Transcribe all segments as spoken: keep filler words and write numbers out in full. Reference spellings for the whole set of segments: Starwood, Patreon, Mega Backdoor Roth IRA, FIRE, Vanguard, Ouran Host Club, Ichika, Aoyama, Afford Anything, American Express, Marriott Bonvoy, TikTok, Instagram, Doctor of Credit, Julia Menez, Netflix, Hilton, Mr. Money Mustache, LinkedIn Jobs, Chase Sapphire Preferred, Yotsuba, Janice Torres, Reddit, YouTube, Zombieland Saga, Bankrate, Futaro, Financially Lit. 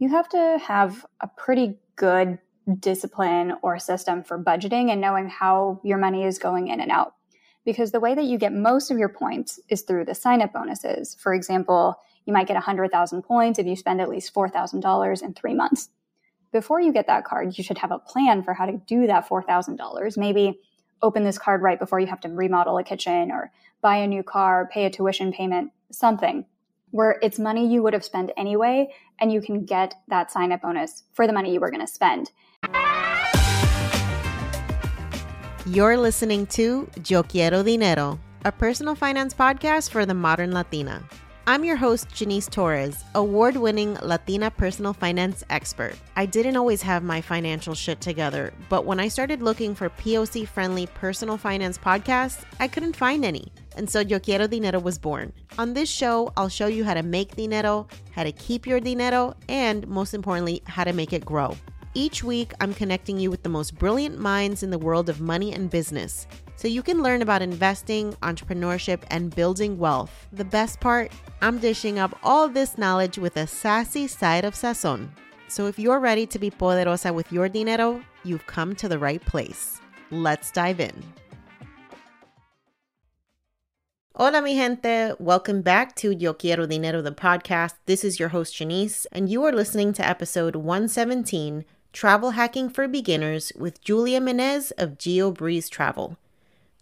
You have to have a pretty good discipline or system for budgeting and knowing how your money is going in and out. Because the way that you get most of your points is through the sign-up bonuses. For example, you might get one hundred thousand points if you spend at least four thousand dollars in three months. Before you get that card, you should have a plan for how to do that four thousand dollars. Maybe open this card right before you have to remodel a kitchen or buy a new car, pay a tuition payment, something where it's money you would have spent anyway, and you can get that sign-up bonus for the money you were going to spend. You're listening to Yo Quiero Dinero, a personal finance podcast for the modern Latina. I'm your host, Janice Torres, award-winning Latina personal finance expert. I didn't always have my financial shit together, but when I started looking for P O C-friendly personal finance podcasts, I couldn't find any. And so Yo Quiero Dinero was born. On this show, I'll show you how to make dinero, how to keep your dinero, and most importantly, how to make it grow. Each week, I'm connecting you with the most brilliant minds in the world of money and business, so you can learn about investing, entrepreneurship, and building wealth. The best part, I'm dishing up all this knowledge with a sassy side of sazon. So if you're ready to be poderosa with your dinero, you've come to the right place. Let's dive in. Hola, mi gente. Welcome back to Yo Quiero Dinero, the podcast. This is your host, Janice, and you are listening to episode one seventeen, Travel Hacking for Beginners with Julia Menez of GeoBreeze Travel.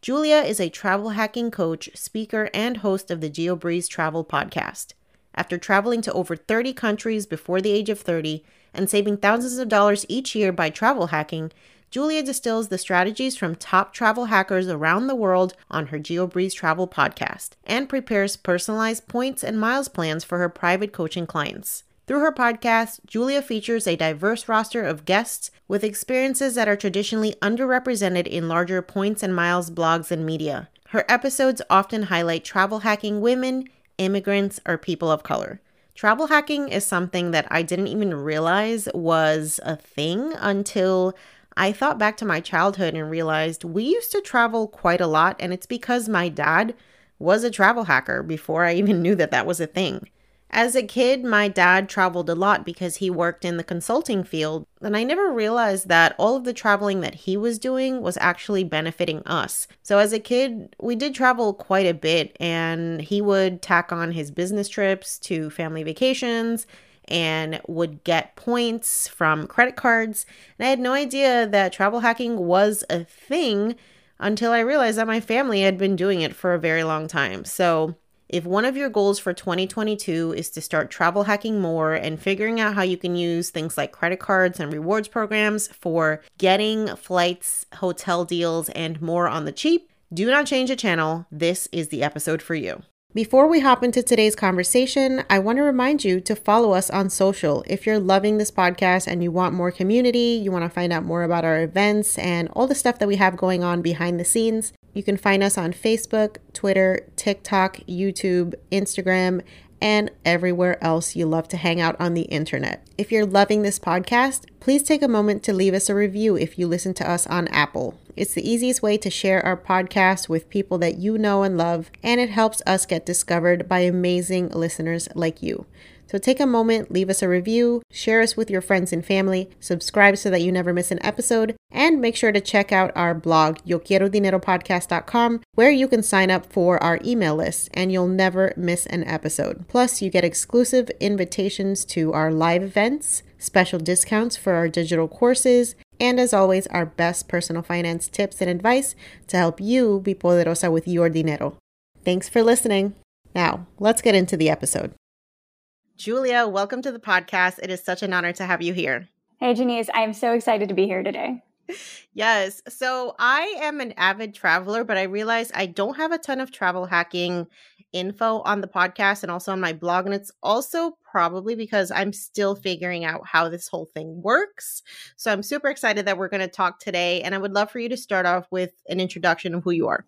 Julia is a travel hacking coach, speaker, and host of the GeoBreeze Travel Podcast. After traveling to over thirty countries before the age of thirty and saving thousands of dollars each year by travel hacking, Julia distills the strategies from top travel hackers around the world on her GeoBreeze Travel Podcast and prepares personalized points and miles plans for her private coaching clients. Through her podcast, Julia features a diverse roster of guests with experiences that are traditionally underrepresented in larger points and miles blogs and media. Her episodes often highlight travel hacking women, immigrants, or people of color. Travel hacking is something that I didn't even realize was a thing until I thought back to my childhood and realized we used to travel quite a lot, and it's because my dad was a travel hacker before I even knew that that was a thing. As a kid, my dad traveled a lot because he worked in the consulting field, and I never realized that all of the traveling that he was doing was actually benefiting us. So as a kid, we did travel quite a bit, and he would tack on his business trips to family vacations and would get points from credit cards. And I had no idea that travel hacking was a thing until I realized that my family had been doing it for a very long time. So If one of your goals for twenty twenty-two is to start travel hacking more and figuring out how you can use things like credit cards and rewards programs for getting flights, hotel deals, and more on the cheap, do not change the channel. This is the episode for you. Before we hop into today's conversation, I want to remind you to follow us on social. If you're loving this podcast and you want more community, you want to find out more about our events and all the stuff that we have going on behind the scenes, you can find us on Facebook, Twitter, TikTok, YouTube, Instagram, and everywhere else you love to hang out on the internet. If you're loving this podcast, please take a moment to leave us a review if you listen to us on Apple. It's the easiest way to share our podcast with people that you know and love, and it helps us get discovered by amazing listeners like you. So take a moment, leave us a review, share us with your friends and family, subscribe so that you never miss an episode, and make sure to check out our blog, Yo Quiero Dinero Podcast dot com, where you can sign up for our email list and you'll never miss an episode. Plus, you get exclusive invitations to our live events, special discounts for our digital courses, and as always, our best personal finance tips and advice to help you be poderosa with your dinero. Thanks for listening. Now, let's get into the episode. Julia, welcome to the podcast. It is such an honor to have you here. Hey, Janice. I'm so excited to be here today. Yes. So I am an avid traveler, but I realize I don't have a ton of travel hacking info on the podcast and also on my blog. And it's also probably because I'm still figuring out how this whole thing works. So I'm super excited that we're going to talk today. And I would love for you to start off with an introduction of who you are.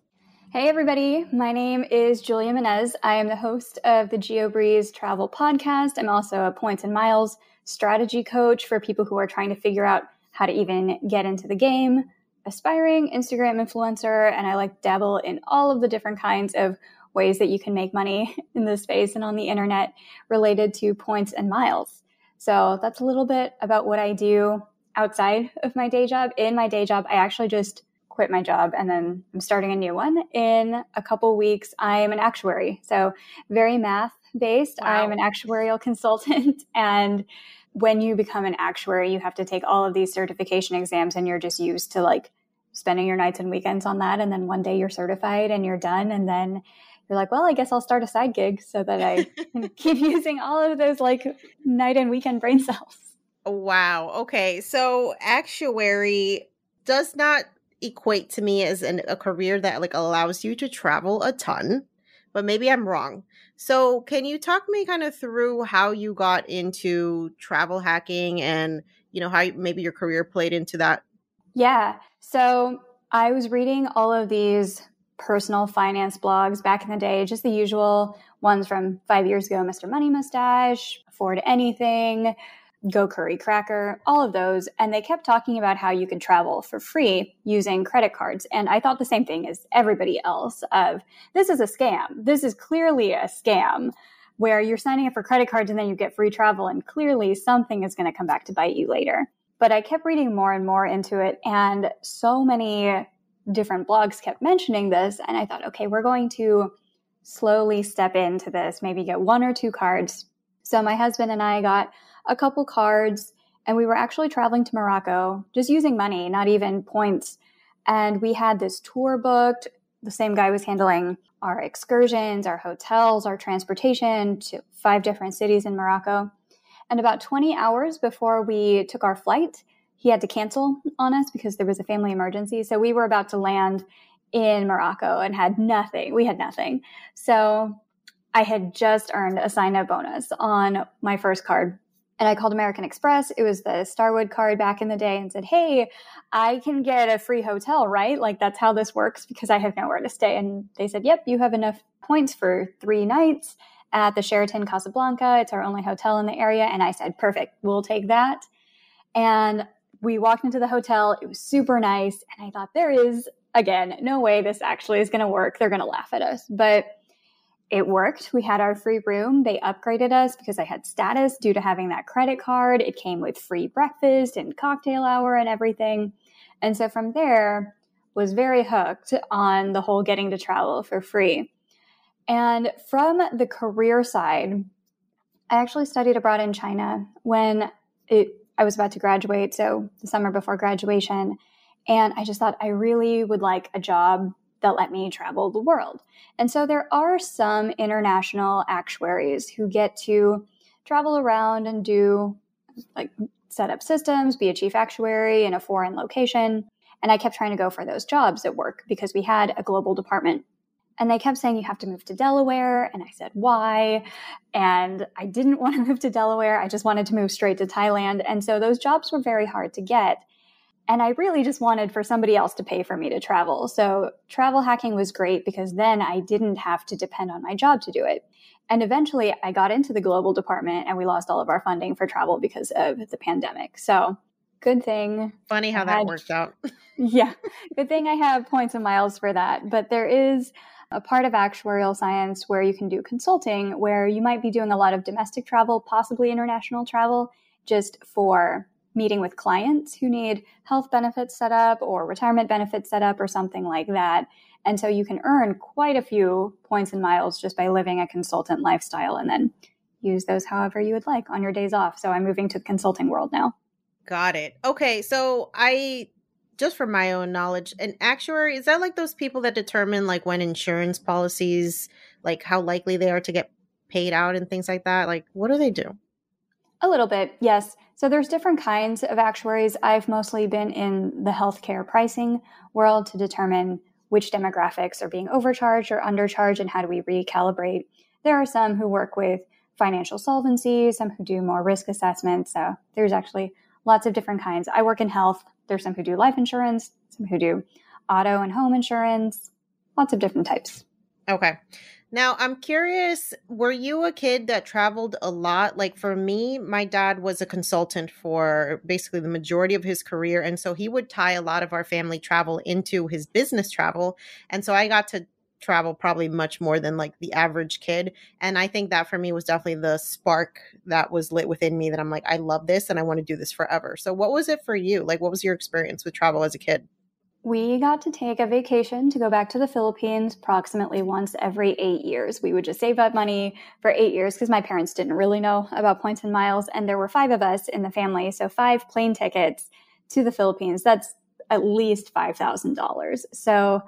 Hey, everybody. My name is Julia Menez. I am the host of the GeoBreeze Travel Podcast. I'm also a points and miles strategy coach for people who are trying to figure out how to even get into the game, aspiring Instagram influencer, and I like dabble in all of the different kinds of ways that you can make money in this space and on the internet related to points and miles. So that's a little bit about what I do outside of my day job. In my day job, I actually just quit my job and then I'm starting a new one in a couple weeks. I am an actuary, so very math based. Wow. I'm an actuarial consultant. And when you become an actuary, you have to take all of these certification exams and you're just used to like spending your nights and weekends on that. And then one day you're certified and you're done. And then you're like, well, I guess I'll start a side gig so that I can keep using all of those like night and weekend brain cells. Wow. Okay. So actuary does not equate to me as an, a career that like allows you to travel a ton, but maybe I'm wrong. So can you talk me kind of through how you got into travel hacking and, you know, how you, maybe your career played into that? Yeah. So I was reading all of these personal finance blogs back in the day, just the usual ones from five years ago, Mister Money Mustache, Afford Anything, Go Curry Cracker, all of those. And they kept talking about how you could travel for free using credit cards. And I thought the same thing as everybody else of this is a scam. This is clearly a scam where you're signing up for credit cards and then you get free travel. And clearly something is going to come back to bite you later. But I kept reading more and more into it. And so many different blogs kept mentioning this. And I thought, okay, we're going to slowly step into this, maybe get one or two cards. So my husband and I got a couple cards, and we were actually traveling to Morocco, just using money, not even points. And we had this tour booked. The same guy was handling our excursions, our hotels, our transportation to five different cities in Morocco. And about twenty hours before we took our flight, he had to cancel on us because there was a family emergency. So we were about to land in Morocco and had nothing. We had nothing. So I had just earned a sign-up bonus on my first card. And I called American Express. It was the Starwood card back in the day and said, hey, I can get a free hotel, right? Like that's how this works because I have nowhere to stay. And they said, yep, you have enough points for three nights at the Sheraton Casablanca. It's our only hotel in the area. And I said, perfect, we'll take that. And we walked into the hotel. It was super nice. And I thought there is, again, no way this actually is going to work. They're going to laugh at us. But it worked. We had our free room. They upgraded us because I had status due to having that credit card. It came with free breakfast and cocktail hour and everything. And so from there, was very hooked on the whole getting to travel for free. And from the career side, I actually studied abroad in China when it, I was about to graduate, so the summer before graduation. And I just thought I really would like a job that let me travel the world. And so there are some international actuaries who get to travel around and do like set up systems, be a chief actuary in a foreign location. And I kept trying to go for those jobs at work because we had a global department. And they kept saying, you have to move to Delaware. And I said, why? And I didn't want to move to Delaware. I just wanted to move straight to Thailand. And so those jobs were very hard to get. And I really just wanted for somebody else to pay for me to travel. So travel hacking was great because then I didn't have to depend on my job to do it. And eventually I got into the global department and we lost all of our funding for travel because of the pandemic. So good thing. Funny how that worked out. Yeah. Good thing I have points and miles for that. But there is a part of actuarial science where you can do consulting, where you might be doing a lot of domestic travel, possibly international travel, just for meeting with clients who need health benefits set up or retirement benefits set up or something like that. And so you can earn quite a few points and miles just by living a consultant lifestyle and then use those however you would like on your days off. So I'm moving to the consulting world now. Got it. Okay. So I, just from my own knowledge, an actuary, is that like those people that determine like when insurance policies, like how likely they are to get paid out and things like that? Like what do they do? A little bit, yes. So there's different kinds of actuaries. I've mostly been in the healthcare pricing world to determine which demographics are being overcharged or undercharged and how do we recalibrate. There are some who work with financial solvency, some who do more risk assessments. So there's actually lots of different kinds. I work in health. There's some who do life insurance, some who do auto and home insurance, lots of different types. Okay. Now, I'm curious, were you a kid that traveled a lot? Like for me, my dad was a consultant for basically the majority of his career. And so he would tie a lot of our family travel into his business travel. And so I got to travel probably much more than like the average kid. And I think that for me was definitely the spark that was lit within me that I'm like, I love this and I want to do this forever. So what was it for you? Like, what was your experience with travel as a kid? We got to take a vacation to go back to the Philippines approximately once every eight years. We would just save up money for eight years because my parents didn't really know about points and miles. And there were five of us in the family. So five plane tickets to the Philippines, that's at least five thousand dollars. So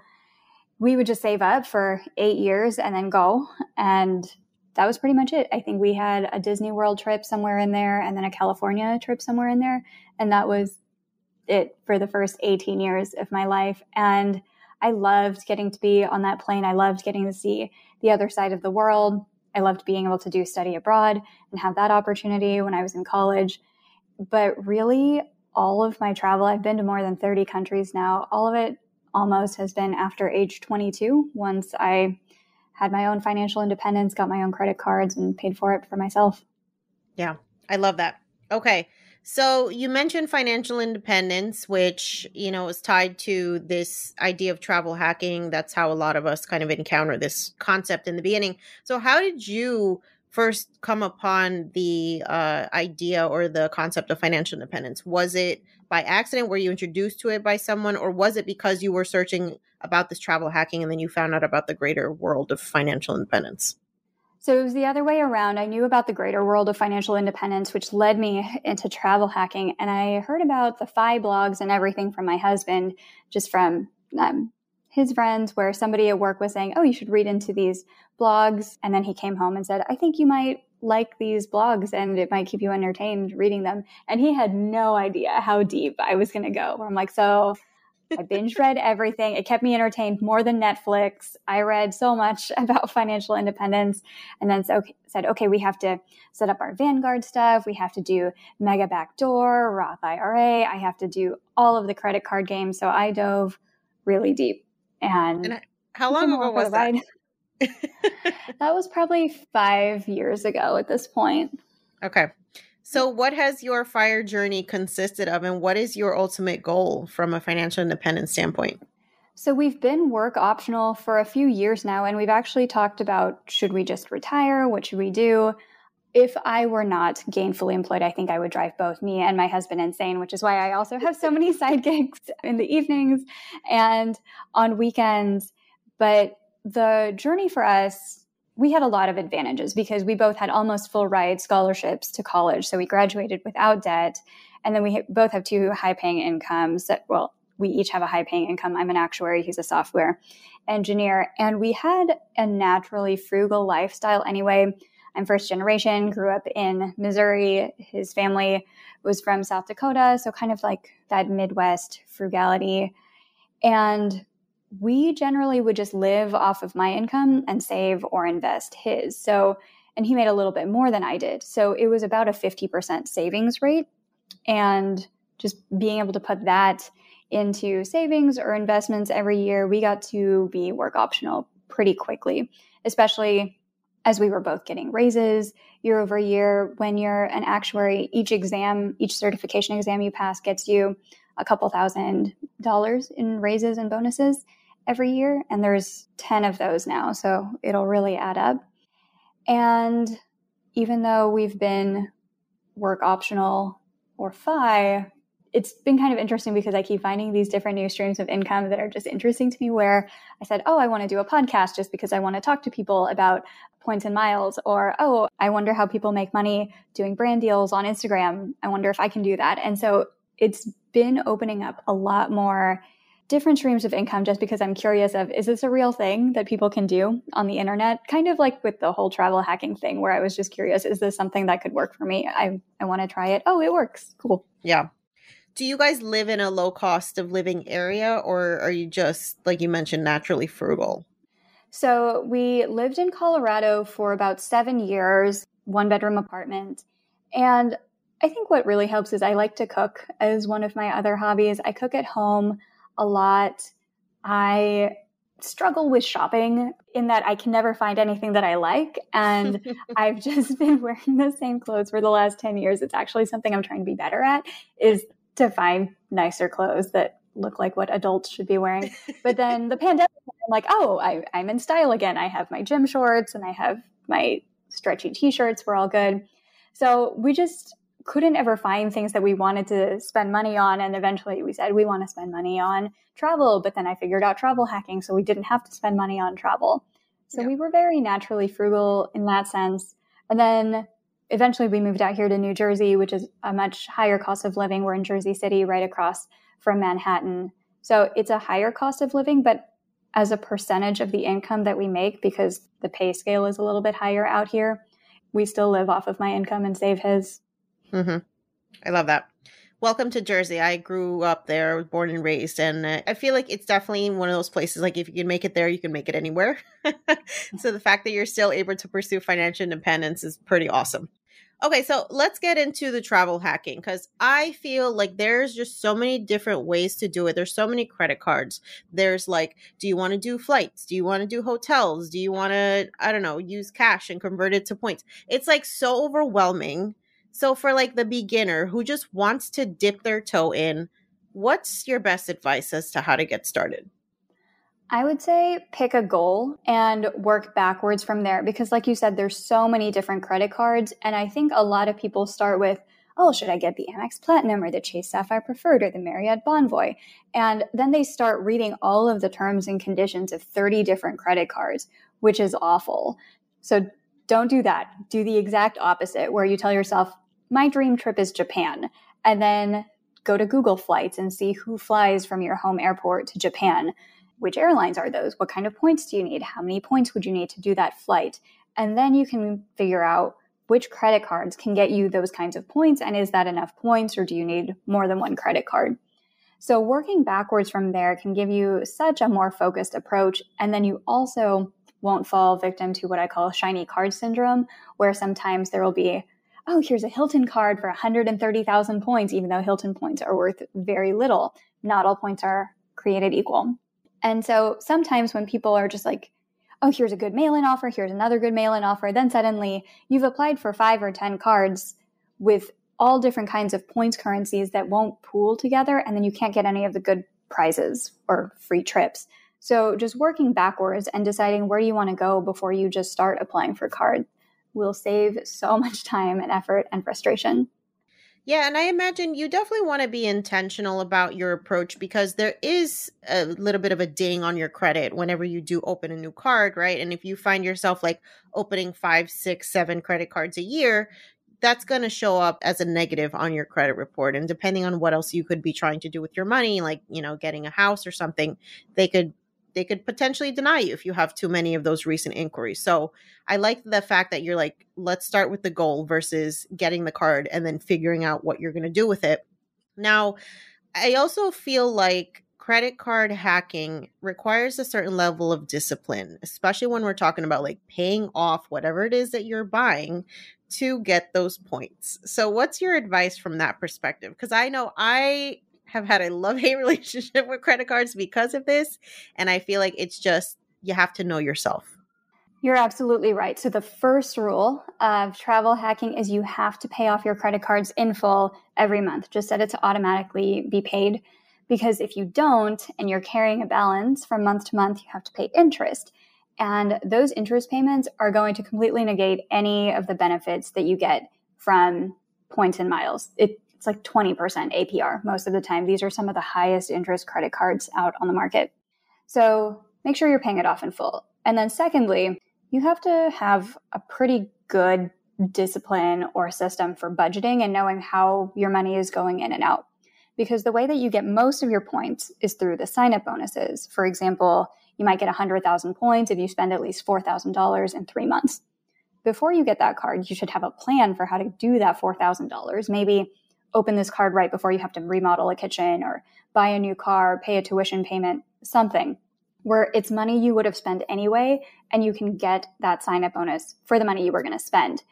we would just save up for eight years and then go. And that was pretty much it. I think we had a Disney World trip somewhere in there and then a California trip somewhere in there. And that was it for the first eighteen years of my life. And I loved getting to be on that plane. I loved getting to see the other side of the world. I loved being able to do study abroad and have that opportunity when I was in college. But really, all of my travel, I've been to more than thirty countries now. All of it almost has been after age twenty-two, once I had my own financial independence, got my own credit cards, and paid for it for myself. Yeah, I love that. Okay. So you mentioned financial independence, which, you know, is tied to this idea of travel hacking. That's how a lot of us kind of encounter this concept in the beginning. So how did you first come upon the uh, idea or the concept of financial independence? Was it by accident? Were you introduced to it by someone? Or was it because you were searching about this travel hacking and then you found out about the greater world of financial independence? So it was the other way around. I knew about the greater world of financial independence, which led me into travel hacking. And I heard about the F I blogs and everything from my husband, just from um, his friends, where somebody at work was saying, oh, you should read into these blogs. And then he came home and said, I think you might like these blogs and it might keep you entertained reading them. And he had no idea how deep I was going to go. Where I'm like, so I binge read everything. It kept me entertained more than Netflix. I read so much about financial independence and then so, said, okay, we have to set up our Vanguard stuff. We have to do Mega Backdoor, Roth I R A. I have to do all of the credit card games. So I dove really deep. And, and how long ago was that? That was probably five years ago at this point. Okay. So what has your FIRE journey consisted of and what is your ultimate goal from a financial independence standpoint? So we've been work optional for a few years now, and we've actually talked about, should we just retire? What should we do? If I were not gainfully employed, I think I would drive both me and my husband insane, which is why I also have so many side gigs in the evenings and on weekends. But the journey for us, we had a lot of advantages because we both had almost full ride scholarships to college. So we graduated without debt. And then we both have two high paying incomes. Well, we each have a high paying income. I'm an actuary. He's a software engineer. And we had a naturally frugal lifestyle anyway. I'm first generation, grew up in Missouri. His family was from South Dakota. So kind of like that Midwest frugality. And we generally would just live off of my income and save or invest his. So, and he made a little bit more than I did. So it was about a fifty percent savings rate. And just being able to put that into savings or investments every year, we got to be work optional pretty quickly, especially as we were both getting raises year over year. When you're an actuary, each exam, each certification exam you pass gets you a couple thousand dollars in raises and bonuses every year. And there's ten of those now. So it'll really add up. And even though we've been work optional or F I, it's been kind of interesting because I keep finding these different new streams of income that are just interesting to me, where I said, oh, I want to do a podcast just because I want to talk to people about points and miles, or, oh, I wonder how people make money doing brand deals on Instagram. I wonder if I can do that. And so it's been opening up a lot more different streams of income just because I'm curious of, is this a real thing that people can do on the internet? Kind of like with the whole travel hacking thing where I was just curious, is this something that could work for me? I, I want to try it. Oh, it works. Cool. Yeah. Do you guys live in a low cost of living area, or are you just, like you mentioned, naturally frugal? So we lived in Colorado for about seven years, one bedroom apartment. And I think what really helps is I like to cook as one of my other hobbies. I cook at home a lot. I struggle with shopping in that I can never find anything that I like. And I've just been wearing the same clothes for the last ten years. It's actually something I'm trying to be better at, is to find nicer clothes that look like what adults should be wearing. But then the pandemic, I'm like, oh, I, I'm in style again. I have my gym shorts and I have my stretchy t-shirts. We're all good. So we just couldn't ever find things that we wanted to spend money on. And eventually we said, we want to spend money on travel. But then I figured out travel hacking, so we didn't have to spend money on travel. So yeah. We were very naturally frugal in that sense. And then eventually we moved out here to New Jersey, which is a much higher cost of living. We're in Jersey City, right across from Manhattan. So it's a higher cost of living, but as a percentage of the income that we make, because the pay scale is a little bit higher out here, we still live off of my income and save his. Mm-hmm. I love that. Welcome to Jersey. I grew up there, was born and raised, and I feel like it's definitely one of those places, like if you can make it there, you can make it anywhere. So the fact that you're still able to pursue financial independence is pretty awesome. Okay, so let's get into the travel hacking, because I feel like there's just so many different ways to do it. There's so many credit cards. There's like, do you want to do flights? Do you want to do hotels? Do you want to, I don't know, use cash and convert it to points? It's like so overwhelming. So for like the beginner who just wants to dip their toe in, what's your best advice as to how to get started? I would say pick a goal and work backwards from there, because like you said, there's so many different credit cards. And I think a lot of people start with, oh, should I get the Amex Platinum or the Chase Sapphire Preferred or the Marriott Bonvoy? And then they start reading all of the terms and conditions of thirty different credit cards, which is awful. So don't do that. Do the exact opposite, where you tell yourself, my dream trip is Japan, and then go to Google Flights and see who flies from your home airport to Japan. Which airlines are those? What kind of points do you need? How many points would you need to do that flight? And then you can figure out which credit cards can get you those kinds of points, and is that enough points, or do you need more than one credit card? So working backwards from there can give you such a more focused approach, and then you also won't fall victim to what I call shiny card syndrome, where sometimes there will be, oh, here's a Hilton card for one hundred thirty thousand points, even though Hilton points are worth very little. Not all points are created equal. And so sometimes when people are just like, oh, here's a good mail-in offer, here's another good mail-in offer, then suddenly you've applied for five or ten cards with all different kinds of points currencies that won't pool together, and then you can't get any of the good prizes or free trips. So just working backwards and deciding where you want to go before you just start applying for cards will save so much time and effort and frustration. Yeah, and I imagine you definitely want to be intentional about your approach, because there is a little bit of a ding on your credit whenever you do open a new card, right? And if you find yourself like opening five, six, seven credit cards a year, that's going to show up as a negative on your credit report. And depending on what else you could be trying to do with your money, like, you know, getting a house or something, they could they could potentially deny you if you have too many of those recent inquiries. So I like the fact that you're like, let's start with the goal versus getting the card and then figuring out what you're going to do with it. Now, I also feel like credit card hacking requires a certain level of discipline, especially when we're talking about like paying off whatever it is that you're buying to get those points. So what's your advice from that perspective? Because I know I have had a love-hate relationship with credit cards because of this. And I feel like it's just, you have to know yourself. You're absolutely right. So the first rule of travel hacking is you have to pay off your credit cards in full every month. Just set it to automatically be paid. Because if you don't, and you're carrying a balance from month to month, you have to pay interest. And those interest payments are going to completely negate any of the benefits that you get from points and miles. It It's like twenty percent A P R most of the time. These are some of the highest interest credit cards out on the market. So make sure you're paying it off in full. And then secondly, you have to have a pretty good discipline or system for budgeting and knowing how your money is going in and out. Because the way that you get most of your points is through the sign-up bonuses. For example, you might get one hundred thousand points if you spend at least four thousand dollars in three months. Before you get that card, you should have a plan for how to do that four thousand dollars. Maybe open this card right before you have to remodel a kitchen or buy a new car, pay a tuition payment, something where it's money you would have spent anyway, and you can get that sign-up bonus for the money you were going to spend.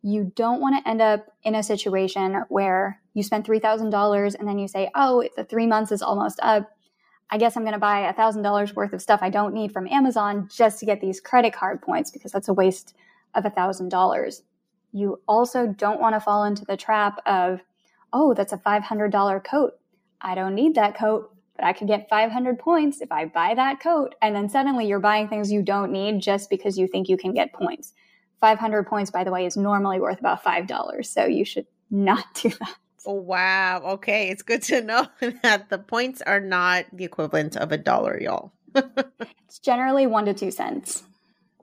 You don't want to end up in a situation where you spend three thousand dollars and then you say, oh, the three months is almost up. I guess I'm going to buy one thousand dollars worth of stuff I don't need from Amazon just to get these credit card points, because that's a waste of one thousand dollars. You also don't want to fall into the trap of, oh, that's a five hundred dollars coat. I don't need that coat, but I could get five hundred points if I buy that coat. And then suddenly you're buying things you don't need just because you think you can get points. five hundred points, by the way, is normally worth about five dollars. So you should not do that. Oh, wow. Okay. It's good to know that the points are not the equivalent of a dollar, y'all. It's generally one to two cents.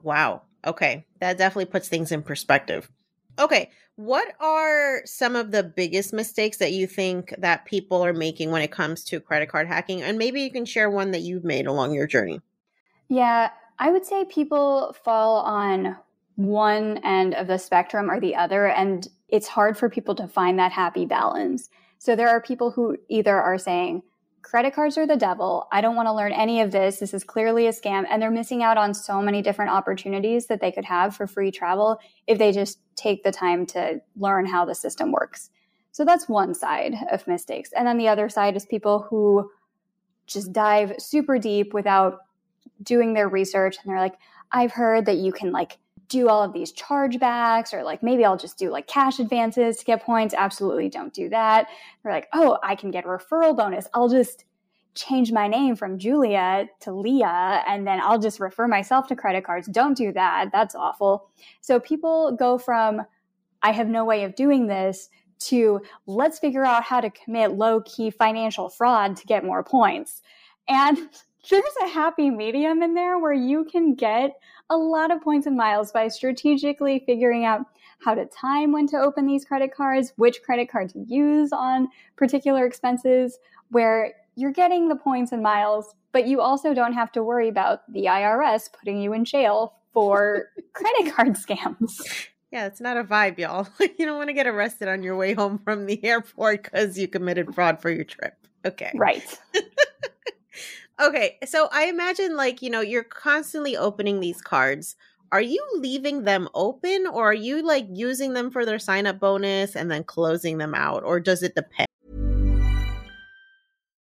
Wow. Okay. That definitely puts things in perspective. Okay. What are some of the biggest mistakes that you think that people are making when it comes to credit card hacking? And maybe you can share one that you've made along your journey. Yeah, I would say people fall on one end of the spectrum or the other, and it's hard for people to find that happy balance. So there are people who either are saying, credit cards are the devil. I don't want to learn any of this. This is clearly a scam. And they're missing out on so many different opportunities that they could have for free travel if they just take the time to learn how the system works. So that's one side of mistakes. And then the other side is people who just dive super deep without doing their research. And they're like, I've heard that you can like do all of these chargebacks, or like maybe I'll just do like cash advances to get points. Absolutely don't do that. They're like, oh, I can get a referral bonus. I'll just change my name from Julia to Leah, and then I'll just refer myself to credit cards. Don't do that. That's awful. So people go from, I have no way of doing this, to let's figure out how to commit low-key financial fraud to get more points. And there's a happy medium in there where you can get a lot of points and miles by strategically figuring out how to time when to open these credit cards, which credit card to use on particular expenses, where you're getting the points and miles, but you also don't have to worry about the I R S putting you in jail for credit card scams. Yeah, it's not a vibe, y'all. You don't want to get arrested on your way home from the airport because you committed fraud for your trip. Okay. Right. Okay, so I imagine like, you know, you're constantly opening these cards. Are you leaving them open, or are you like using them for their sign-up bonus and then closing them out, or does it depend?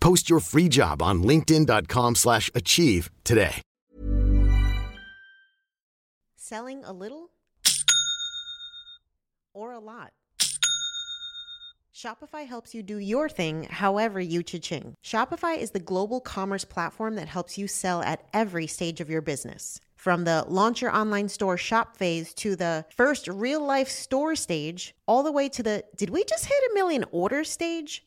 Post your free job on linkedin dot com slash achieve today. Selling a little or a lot? Shopify helps you do your thing however you cha-ching. Shopify is the global commerce platform that helps you sell at every stage of your business. From the launch your online store shop phase to the first real life store stage, all the way to the did we just hit a million orders stage?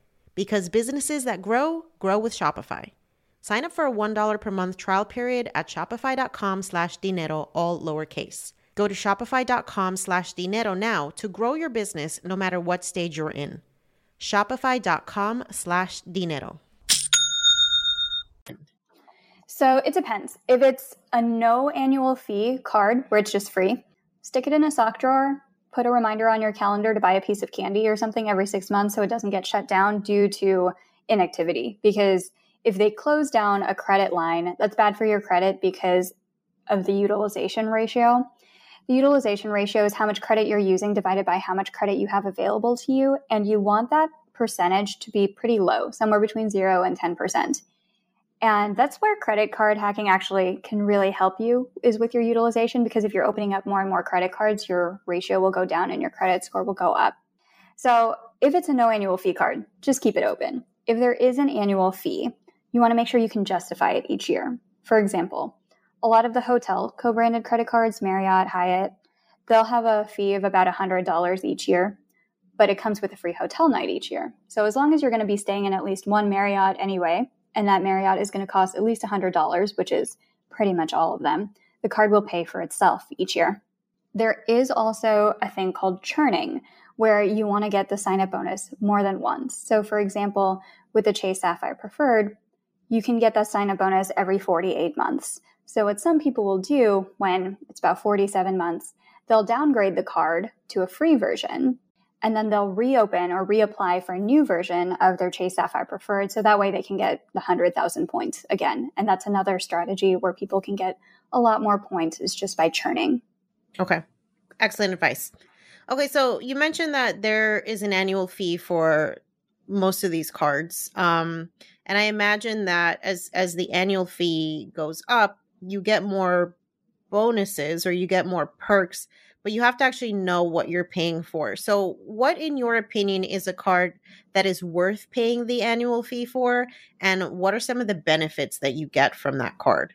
Because businesses that grow, grow with Shopify. Sign up for a one dollar per month trial period at shopify.com slash dinero, all lowercase. Go to shopify.com slash dinero now to grow your business no matter what stage you're in. Shopify.com slash dinero. So it depends. If it's a no annual fee card where it's just free, stick it in a sock drawer, put a reminder on your calendar to buy a piece of candy or something every six months so it doesn't get shut down due to inactivity. Because if they close down a credit line, that's bad for your credit because of the utilization ratio. The utilization ratio is how much credit you're using divided by how much credit you have available to you, and you want that percentage to be pretty low, somewhere between zero and ten percent. And that's where credit card hacking actually can really help you, is with your utilization, because if you're opening up more and more credit cards, your ratio will go down and your credit score will go up. So if it's a no annual fee card, just keep it open. If there is an annual fee, you want to make sure you can justify it each year. For example, a lot of the hotel co-branded credit cards, Marriott, Hyatt, they'll have a fee of about one hundred dollars each year, but it comes with a free hotel night each year. So as long as you're going to be staying in at least one Marriott anyway, and that Marriott is going to cost at least one hundred dollars, which is pretty much all of them, the card will pay for itself each year. There is also a thing called churning, where you want to get the sign-up bonus more than once. So for example, with the Chase Sapphire Preferred, you can get that sign-up bonus every forty-eight months. So what some people will do when it's about forty-seven months, they'll downgrade the card to a free version, and then they'll reopen or reapply for a new version of their Chase Sapphire Preferred. So that way they can get the one hundred thousand points again. And that's another strategy where people can get a lot more points, is just by churning. Okay. Excellent advice. Okay. So you mentioned that there is an annual fee for most of these cards. Um, and I imagine that as, as the annual fee goes up, you get more bonuses or you get more perks, but you have to actually know what you're paying for. So what, in your opinion, is a card that is worth paying the annual fee for? And what are some of the benefits that you get from that card?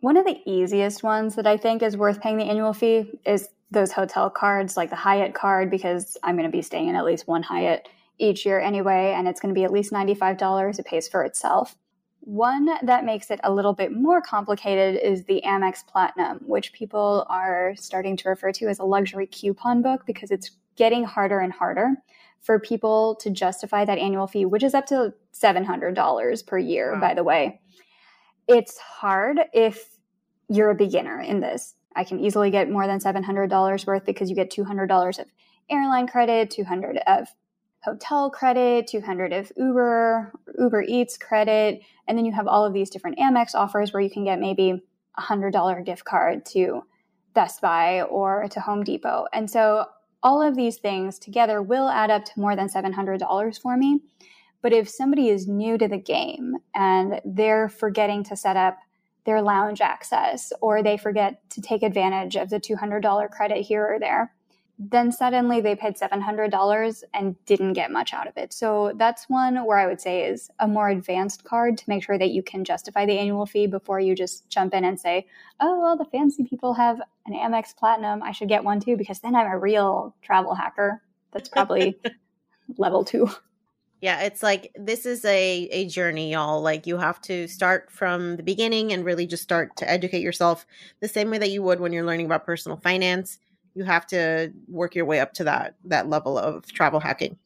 One of the easiest ones that I think is worth paying the annual fee is those hotel cards, like the Hyatt card, because I'm going to be staying in at least one Hyatt each year anyway, and it's going to be at least ninety-five dollars. It pays for itself. One that makes it a little bit more complicated is the Amex Platinum, which people are starting to refer to as a luxury coupon book, because it's getting harder and harder for people to justify that annual fee, which is up to seven hundred dollars per year, wow. By the way. It's hard if you're a beginner in this. I can easily get more than seven hundred dollars worth, because you get two hundred dollars of airline credit, two hundred dollars of hotel credit, two hundred dollars of Uber, Uber Eats credit. And then you have all of these different Amex offers where you can get maybe a one hundred dollars gift card to Best Buy or to Home Depot. And so all of these things together will add up to more than seven hundred dollars for me. But if somebody is new to the game and they're forgetting to set up their lounge access, or they forget to take advantage of the two hundred dollars credit here or there, then suddenly they paid seven hundred dollars and didn't get much out of it. So that's one where I would say is a more advanced card, to make sure that you can justify the annual fee before you just jump in and say, oh, well, the fancy people have an Amex Platinum, I should get one too, because then I'm a real travel hacker. That's probably level two. Yeah, it's like this is a, a journey, y'all. Like you have to start from the beginning and really just start to educate yourself the same way that you would when you're learning about personal finance. You have to work your way up to that that level of travel hacking.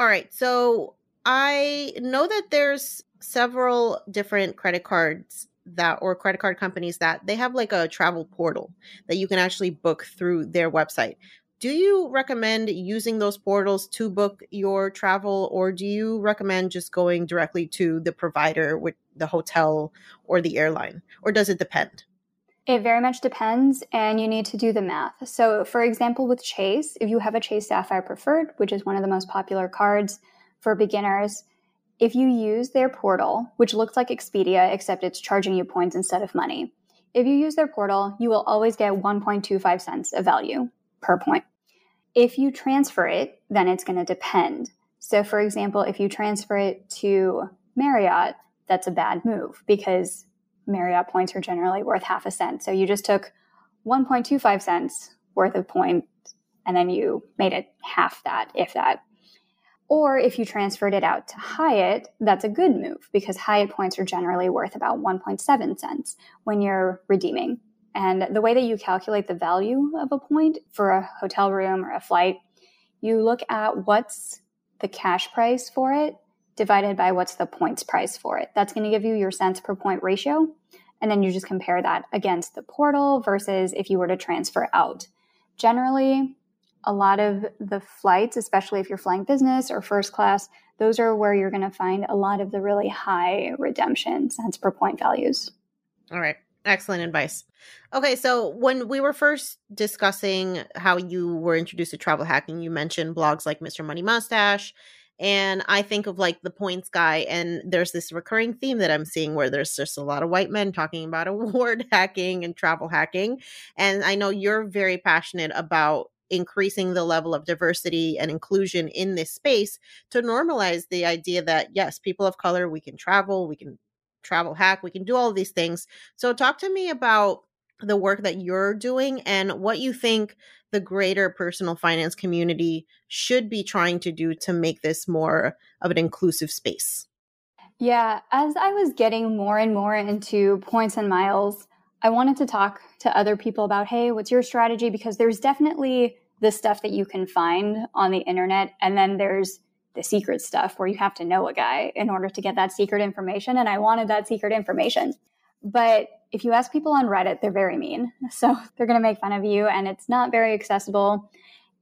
All right. So I know that there's several different credit cards that or credit card companies that they have like a travel portal that you can actually book through their website. Do you recommend using those portals to book your travel, or do you recommend just going directly to the provider with the hotel or the airline, or does it depend? It very much depends, and you need to do the math. So for example, with Chase, if you have a Chase Sapphire Preferred, which is one of the most popular cards for beginners, if you use their portal, which looks like Expedia, except it's charging you points instead of money, if you use their portal, you will always get one point two five cents of value per point. If you transfer it, then it's going to depend. So for example, if you transfer it to Marriott, that's a bad move because Marriott points are generally worth half a cent. So you just took one point two five cents worth of point, and then you made it half that, if that. Or if you transferred it out to Hyatt, that's a good move because Hyatt points are generally worth about one point seven cents when you're redeeming. And the way that you calculate the value of a point for a hotel room or a flight, you look at what's the cash price for it divided by what's the points price for it. That's going to give you your cents per point ratio. And then you just compare that against the portal versus if you were to transfer out. Generally, a lot of the flights, especially if you're flying business or first class, those are where you're going to find a lot of the really high redemption cents per point values. All right. Excellent advice. Okay, so when we were first discussing how you were introduced to travel hacking, you mentioned blogs like Mister Money Mustache, and I think of like the points guy, and there's this recurring theme that I'm seeing where there's just a lot of white men talking about award hacking and travel hacking, and I know you're very passionate about increasing the level of diversity and inclusion in this space to normalize the idea that, yes, people of color, we can travel, we can travel hack, we can do all of these things. So talk to me about the work that you're doing and what you think the greater personal finance community should be trying to do to make this more of an inclusive space. Yeah, as I was getting more and more into points and miles, I wanted to talk to other people about, hey, what's your strategy? Because there's definitely the stuff that you can find on the internet, and then there's the secret stuff where you have to know a guy in order to get that secret information. And I wanted that secret information. But if you ask people on Reddit, they're very mean. So they're going to make fun of you, and it's not very accessible.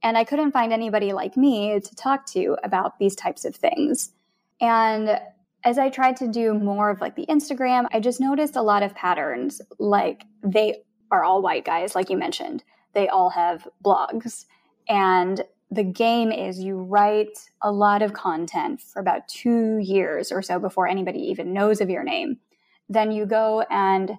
And I couldn't find anybody like me to talk to about these types of things. And as I tried to do more of like the Instagram, I just noticed a lot of patterns. Like they are all white guys, like you mentioned. They all have blogs. And the game is you write a lot of content for about two years or so before anybody even knows of your name. Then you go and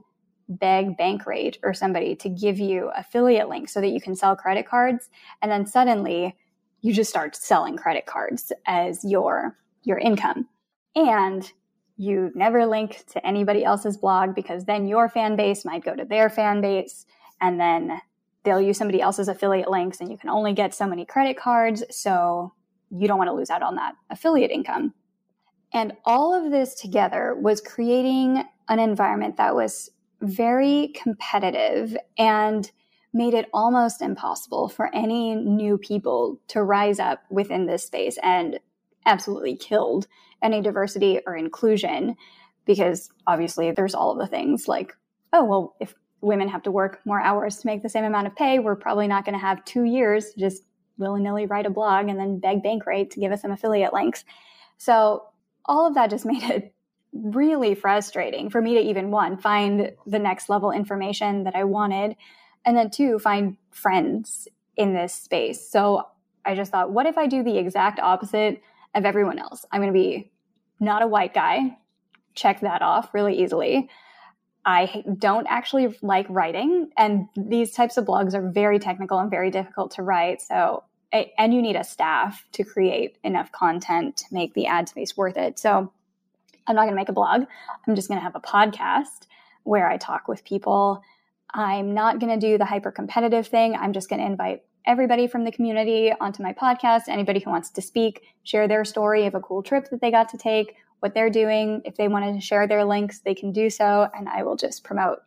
beg Bankrate or somebody to give you affiliate links so that you can sell credit cards. And then suddenly you just start selling credit cards as your, your income. And you never link to anybody else's blog because then your fan base might go to their fan base, and then they'll use somebody else's affiliate links, and you can only get so many credit cards. So you don't want to lose out on that affiliate income. And all of this together was creating an environment that was very competitive and made it almost impossible for any new people to rise up within this space, and absolutely killed any diversity or inclusion because obviously there's all of the things like, oh, well, if women have to work more hours to make the same amount of pay, we're probably not going to have two years to just willy-nilly write a blog and then beg Bankrate to give us some affiliate links. So all of that just made it really frustrating for me to even, one, find the next level information that I wanted, and then two, find friends in this space. So I just thought, what if I do the exact opposite of everyone else? I'm going to be not a white guy. Check that off really easily. I don't actually like writing, and these types of blogs are very technical and very difficult to write. So, and you need a staff to create enough content to make the ad space worth it. So I'm not going to make a blog. I'm just going to have a podcast where I talk with people. I'm not going to do the hyper competitive thing. I'm just going to invite everybody from the community onto my podcast. Anybody who wants to speak, share their story of a cool trip that they got to take, what they're doing. If they wanted to share their links, they can do so. And I will just promote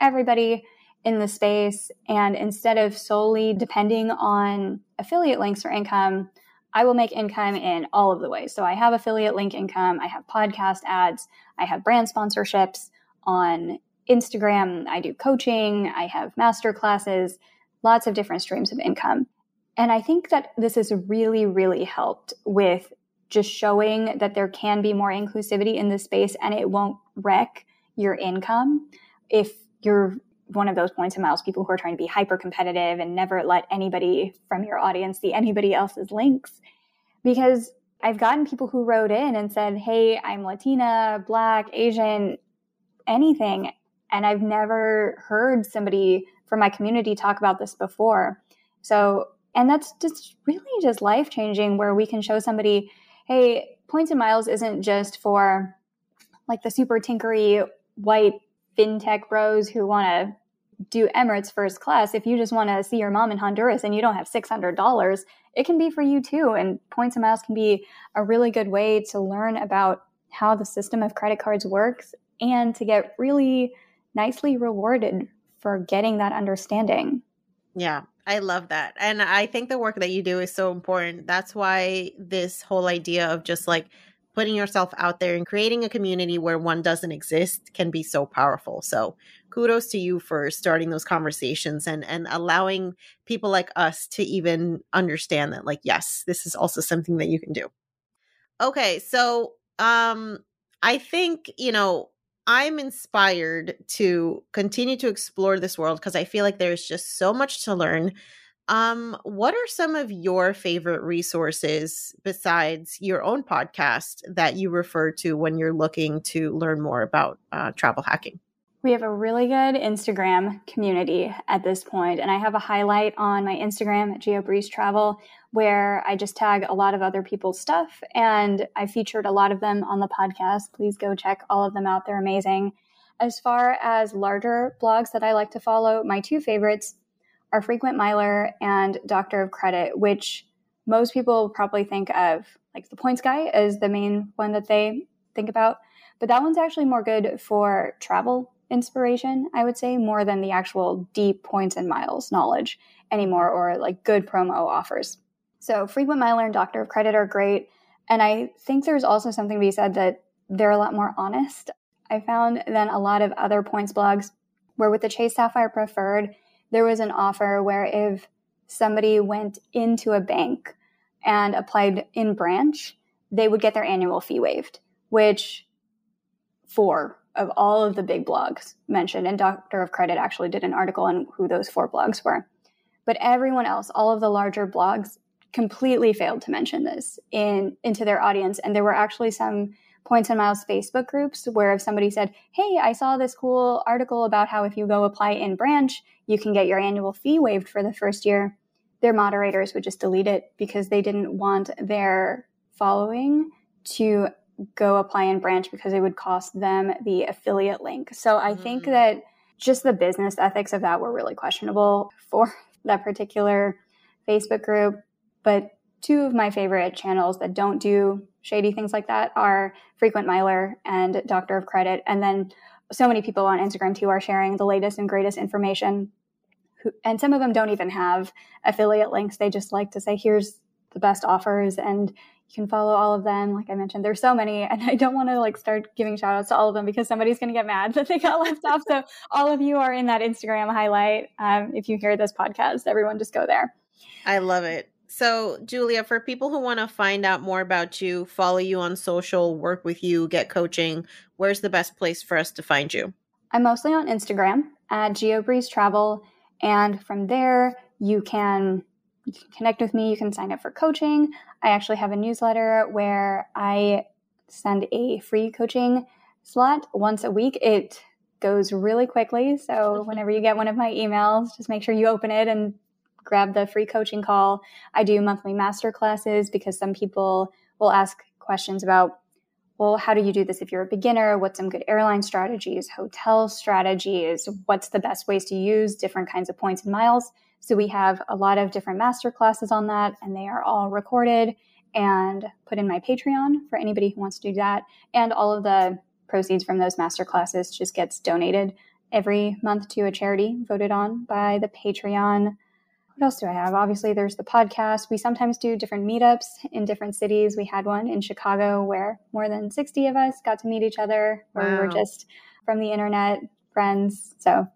everybody in the space. And instead of solely depending on affiliate links for income, I will make income in all of the ways. So I have affiliate link income. I have podcast ads. I have brand sponsorships on Instagram. I do coaching. I have master classes, lots of different streams of income. And I think that this has really, really helped with just showing that there can be more inclusivity in this space, and it won't wreck your income if you're one of those points of miles, people who are trying to be hyper competitive and never let anybody from your audience see anybody else's links. Because I've gotten people who wrote in and said, hey, I'm Latina, Black, Asian, anything. And I've never heard somebody from my community talk about this before. So, and that's just really just life changing, where we can show somebody, hey, points and miles isn't just for like the super tinkery white fintech bros who want to do Emirates first class. If you just want to see your mom in Honduras and you don't have six hundred dollars, it can be for you too. And points and miles can be a really good way to learn about how the system of credit cards works and to get really nicely rewarded for getting that understanding. Yeah, I love that. And I think the work that you do is so important. That's why this whole idea of just like putting yourself out there and creating a community where one doesn't exist can be so powerful. So kudos to you for starting those conversations and, and allowing people like us to even understand that, like, yes, this is also something that you can do. Okay. So um, I think, you know, I'm inspired to continue to explore this world because I feel like there's just so much to learn. Um, what are some of your favorite resources besides your own podcast that you refer to when you're looking to learn more about uh, travel hacking? We have a really good Instagram community at this point, and I have a highlight on my Instagram at GeoBreeze Travel where I just tag a lot of other people's stuff, and I featured a lot of them on the podcast. Please go check all of them out. They're amazing. As far as larger blogs that I like to follow, my two favorites are Frequent Miler and Doctor of Credit, which most people probably think of like the points guy as the main one that they think about. But that one's actually more good for travel inspiration, I would say, more than the actual deep points and miles knowledge anymore, or like good promo offers. So Frequent Miler and Doctor of Credit are great. And I think there's also something to be said that they're a lot more honest, I found, than a lot of other points blogs, where with the Chase Sapphire Preferred, there was an offer where if somebody went into a bank and applied in branch, they would get their annual fee waived, which four of all of the big blogs mentioned, and Doctor of Credit actually did an article on who those four blogs were. But everyone else, all of the larger blogs, completely failed to mention this in into their audience. And there were actually some Points and Miles Facebook groups where if somebody said, hey, I saw this cool article about how if you go apply in branch, you can get your annual fee waived for the first year, their moderators would just delete it because they didn't want their following to go apply in branch because it would cost them the affiliate link. So I mm-hmm. think that just the business ethics of that were really questionable for that particular Facebook group. But two of my favorite channels that don't do shady things like that are Frequent Miler and Doctor of Credit. And then so many people on Instagram too are sharing the latest and greatest information. And some of them don't even have affiliate links. They just like to say, here's the best offers, and you can follow all of them. Like I mentioned, there's so many, and I don't want to like start giving shout outs to all of them because somebody's going to get mad that they got left off. So all of you are in that Instagram highlight. Um, if you hear this podcast, everyone just go there. I love it. So, Julia, for people who want to find out more about you, follow you on social, work with you, get coaching, where's the best place for us to find you? I'm mostly on Instagram at GeoBreeze Travel. And from there, you can, you can connect with me. You can sign up for coaching. I actually have a newsletter where I send a free coaching slot once a week. It goes really quickly. So whenever you get one of my emails, just make sure you open it and grab the free coaching call. I do monthly master classes because some people will ask questions about, well, how do you do this if you're a beginner? What's some good airline strategies, hotel strategies? What's the best ways to use different kinds of points and miles? So we have a lot of different master classes on that, and they are all recorded and put in my Patreon for anybody who wants to do that. And all of the proceeds from those master classes just gets donated every month to a charity voted on by the Patreon. What else do I have? Obviously, there's the podcast. We sometimes do different meetups in different cities. We had one in Chicago where more than sixty of us got to meet each other, where wow. we were just from the internet, friends. So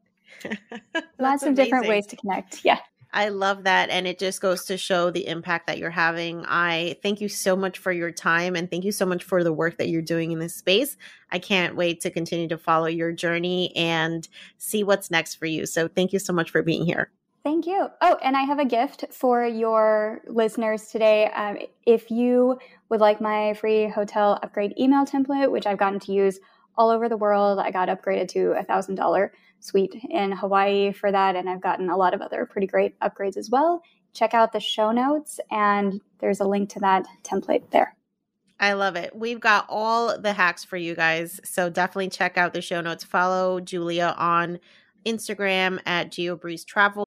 lots of amazing. different ways to connect. Yeah. I love that. And it just goes to show the impact that you're having. I thank you so much for your time, and thank you so much for the work that you're doing in this space. I can't wait to continue to follow your journey and see what's next for you. So thank you so much for being here. Thank you. Oh, and I have a gift for your listeners today. Um, if you would like my free hotel upgrade email template, which I've gotten to use all over the world, I got upgraded to a one thousand dollars suite in Hawaii for that, and I've gotten a lot of other pretty great upgrades as well. Check out the show notes, and there's a link to that template there. I love it. We've got all the hacks for you guys, so definitely check out the show notes. Follow Julia on Instagram at GeoBreeze Travel.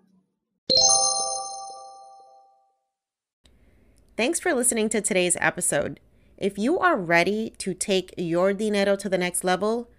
Thanks for listening to today's episode. If you are ready to take your dinero to the next level,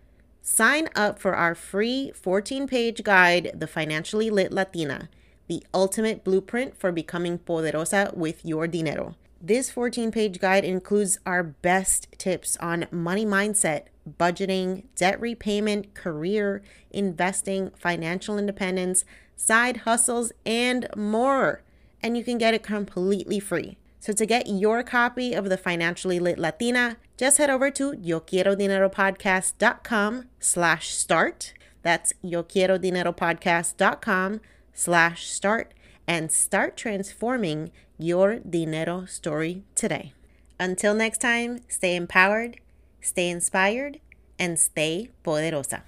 sign up for our free fourteen-page guide, The Financially Lit Latina, the ultimate blueprint for becoming poderosa with your dinero. This fourteen-page guide includes our best tips on money mindset, budgeting, debt repayment, career, investing, financial independence, side hustles, and more. And you can get it completely free. So to get your copy of the Financially Lit Latina, just head over to yo quiero dinero podcast dot com slash start. That's yo quiero dinero podcast dot com slash start, and start transforming your dinero story today. Until next time, stay empowered, stay inspired, and stay poderosa.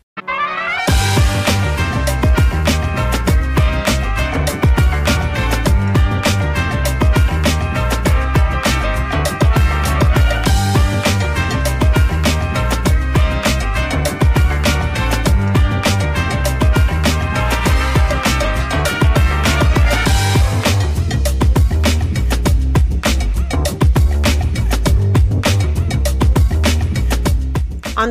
On